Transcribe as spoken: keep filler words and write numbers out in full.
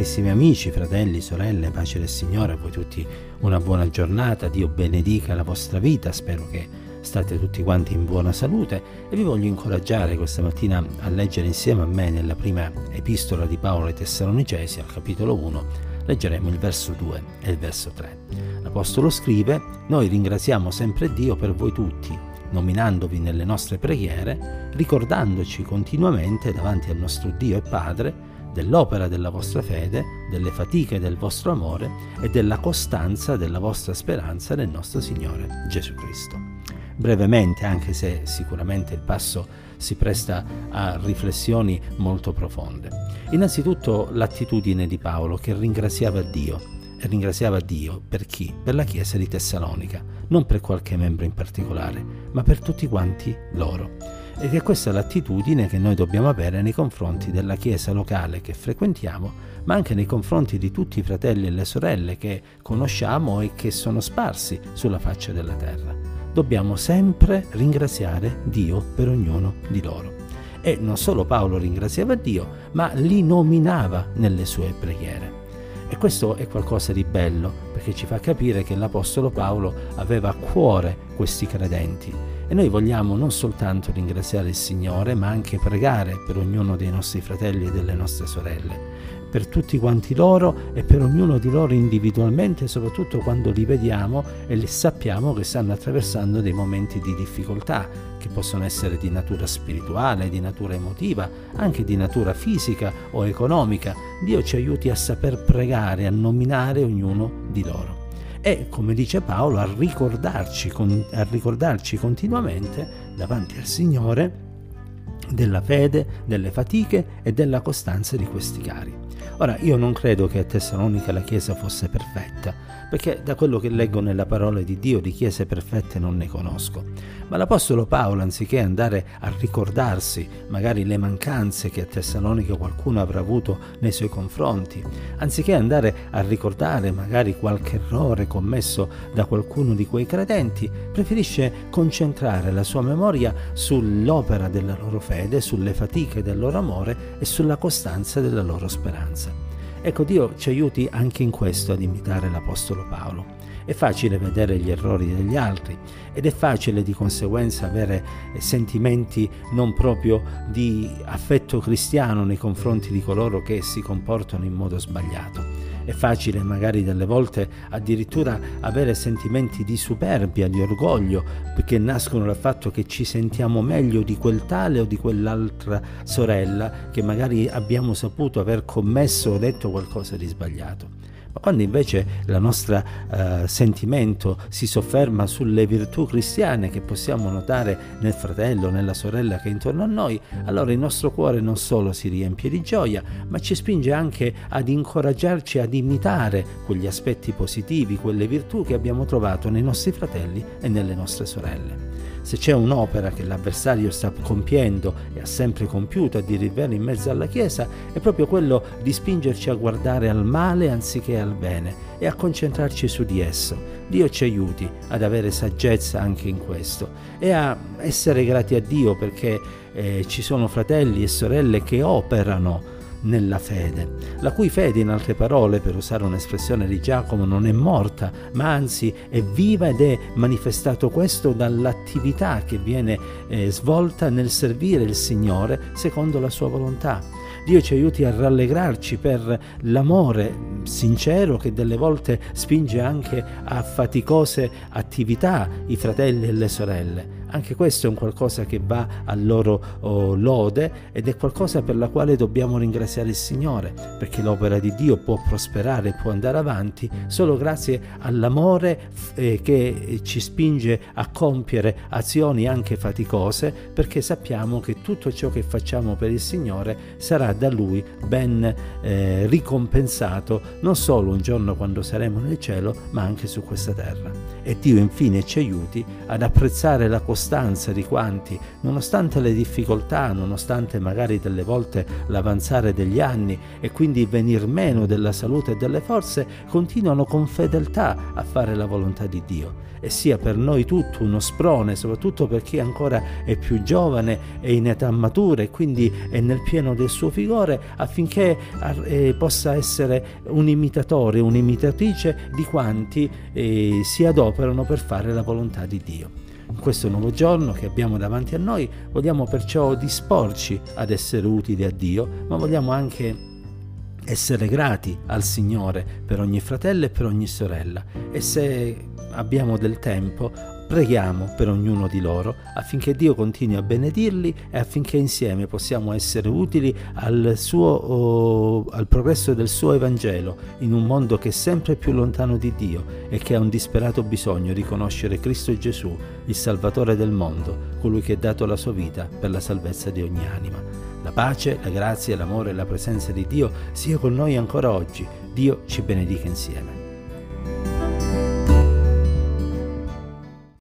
Carissimi amici, fratelli, sorelle, pace del Signore a voi tutti, una buona giornata, Dio benedica la vostra vita, spero che state tutti quanti in buona salute e vi voglio incoraggiare questa mattina a leggere insieme a me nella prima epistola di Paolo ai Tessalonicesi, al capitolo uno, leggeremo il verso due e il verso tre. L'Apostolo scrive: «Noi ringraziamo sempre Dio per voi tutti, nominandovi nelle nostre preghiere, ricordandoci continuamente davanti al nostro Dio e Padre dell'opera della vostra fede, delle fatiche del vostro amore e della costanza della vostra speranza nel nostro Signore Gesù Cristo». Brevemente, anche se sicuramente il passo si presta a riflessioni molto profonde. Innanzitutto l'attitudine di Paolo, che ringraziava Dio. E ringraziava Dio per chi? Per la Chiesa di Tessalonica, non per qualche membro in particolare, ma per tutti quanti loro. Ed è questa l'attitudine che noi dobbiamo avere nei confronti della Chiesa locale che frequentiamo, ma anche nei confronti di tutti i fratelli e le sorelle che conosciamo e che sono sparsi sulla faccia della terra. Dobbiamo sempre ringraziare Dio per ognuno di loro. E non solo Paolo ringraziava Dio, ma li nominava nelle sue preghiere. E questo è qualcosa di bello, perché ci fa capire che l'Apostolo Paolo aveva a cuore questi credenti. E noi vogliamo non soltanto ringraziare il Signore, ma anche pregare per ognuno dei nostri fratelli e delle nostre sorelle, per tutti quanti loro e per ognuno di loro individualmente, soprattutto quando li vediamo e li sappiamo che stanno attraversando dei momenti di difficoltà, che possono essere di natura spirituale, di natura emotiva, anche di natura fisica o economica. Dio ci aiuti a saper pregare, a nominare ognuno di loro. E, come dice Paolo, a ricordarci, a ricordarci continuamente davanti al Signore della fede, delle fatiche e della costanza di questi cari. Ora, io non credo che a Tessalonica la Chiesa fosse perfetta, perché da quello che leggo nella parola di Dio di Chiese perfette non ne conosco. Ma l'Apostolo Paolo, anziché andare a ricordarsi magari le mancanze che a Tessalonica qualcuno avrà avuto nei suoi confronti, anziché andare a ricordare magari qualche errore commesso da qualcuno di quei credenti, preferisce concentrare la sua memoria sull'opera della loro fede, sulle fatiche del loro amore e sulla costanza della loro speranza. Ecco, Dio ci aiuti anche in questo ad imitare l'Apostolo Paolo. È facile vedere gli errori degli altri ed è facile di conseguenza avere sentimenti non proprio di affetto cristiano nei confronti di coloro che si comportano in modo sbagliato. È facile magari delle volte addirittura avere sentimenti di superbia, di orgoglio, perché nascono dal fatto che ci sentiamo meglio di quel tale o di quell'altra sorella che magari abbiamo saputo aver commesso o detto qualcosa di sbagliato. Ma quando invece il nostro eh, sentimento si sofferma sulle virtù cristiane che possiamo notare nel fratello, nella sorella che è intorno a noi, allora il nostro cuore non solo si riempie di gioia, ma ci spinge anche ad incoraggiarci ad imitare quegli aspetti positivi, quelle virtù che abbiamo trovato nei nostri fratelli e nelle nostre sorelle. Se c'è un'opera che l'avversario sta compiendo e ha sempre compiuto a dire il vero in mezzo alla Chiesa, è proprio quello di spingerci a guardare al male anziché al bene e a concentrarci su di esso. Dio ci aiuti ad avere saggezza anche in questo e a essere grati a Dio perché eh, ci sono fratelli e sorelle che operano nella fede, la cui fede, in altre parole, per usare un'espressione di Giacomo, non è morta, ma anzi è viva ed è manifestato questo dall'attività che viene eh, svolta nel servire il Signore secondo la sua volontà. Dio ci aiuti a rallegrarci per l'amore sincero che delle volte spinge anche a faticose attività i fratelli e le sorelle. Anche questo è un qualcosa che va a loro oh, lode ed è qualcosa per la quale dobbiamo ringraziare il Signore, perché l'opera di Dio può prosperare, può andare avanti solo grazie all'amore eh, che ci spinge a compiere azioni anche faticose, perché sappiamo che tutto ciò che facciamo per il Signore sarà da Lui ben eh, ricompensato, non solo un giorno quando saremo nel cielo, ma anche su questa terra. E Dio infine ci aiuti ad apprezzare la costruzione circostanza di quanti, nonostante le difficoltà, nonostante magari delle volte l'avanzare degli anni e quindi venir meno della salute e delle forze, continuano con fedeltà a fare la volontà di Dio, e sia per noi tutto uno sprone, soprattutto per chi ancora è più giovane, è in età matura e quindi è nel pieno del suo vigore, affinché eh, possa essere un imitatore, un'imitatrice di quanti eh, si adoperano per fare la volontà di Dio. In questo nuovo giorno che abbiamo davanti a noi vogliamo perciò disporci ad essere utili a Dio, ma vogliamo anche essere grati al Signore per ogni fratello e per ogni sorella, e se abbiamo del tempo preghiamo per ognuno di loro affinché Dio continui a benedirli e affinché insieme possiamo essere utili al, suo, oh, al progresso del suo Evangelo in un mondo che è sempre più lontano di Dio e che ha un disperato bisogno di conoscere Cristo Gesù, il Salvatore del mondo, colui che ha dato la sua vita per la salvezza di ogni anima. La pace, la grazia, l'amore e la presenza di Dio sia con noi ancora oggi. Dio ci benedica insieme.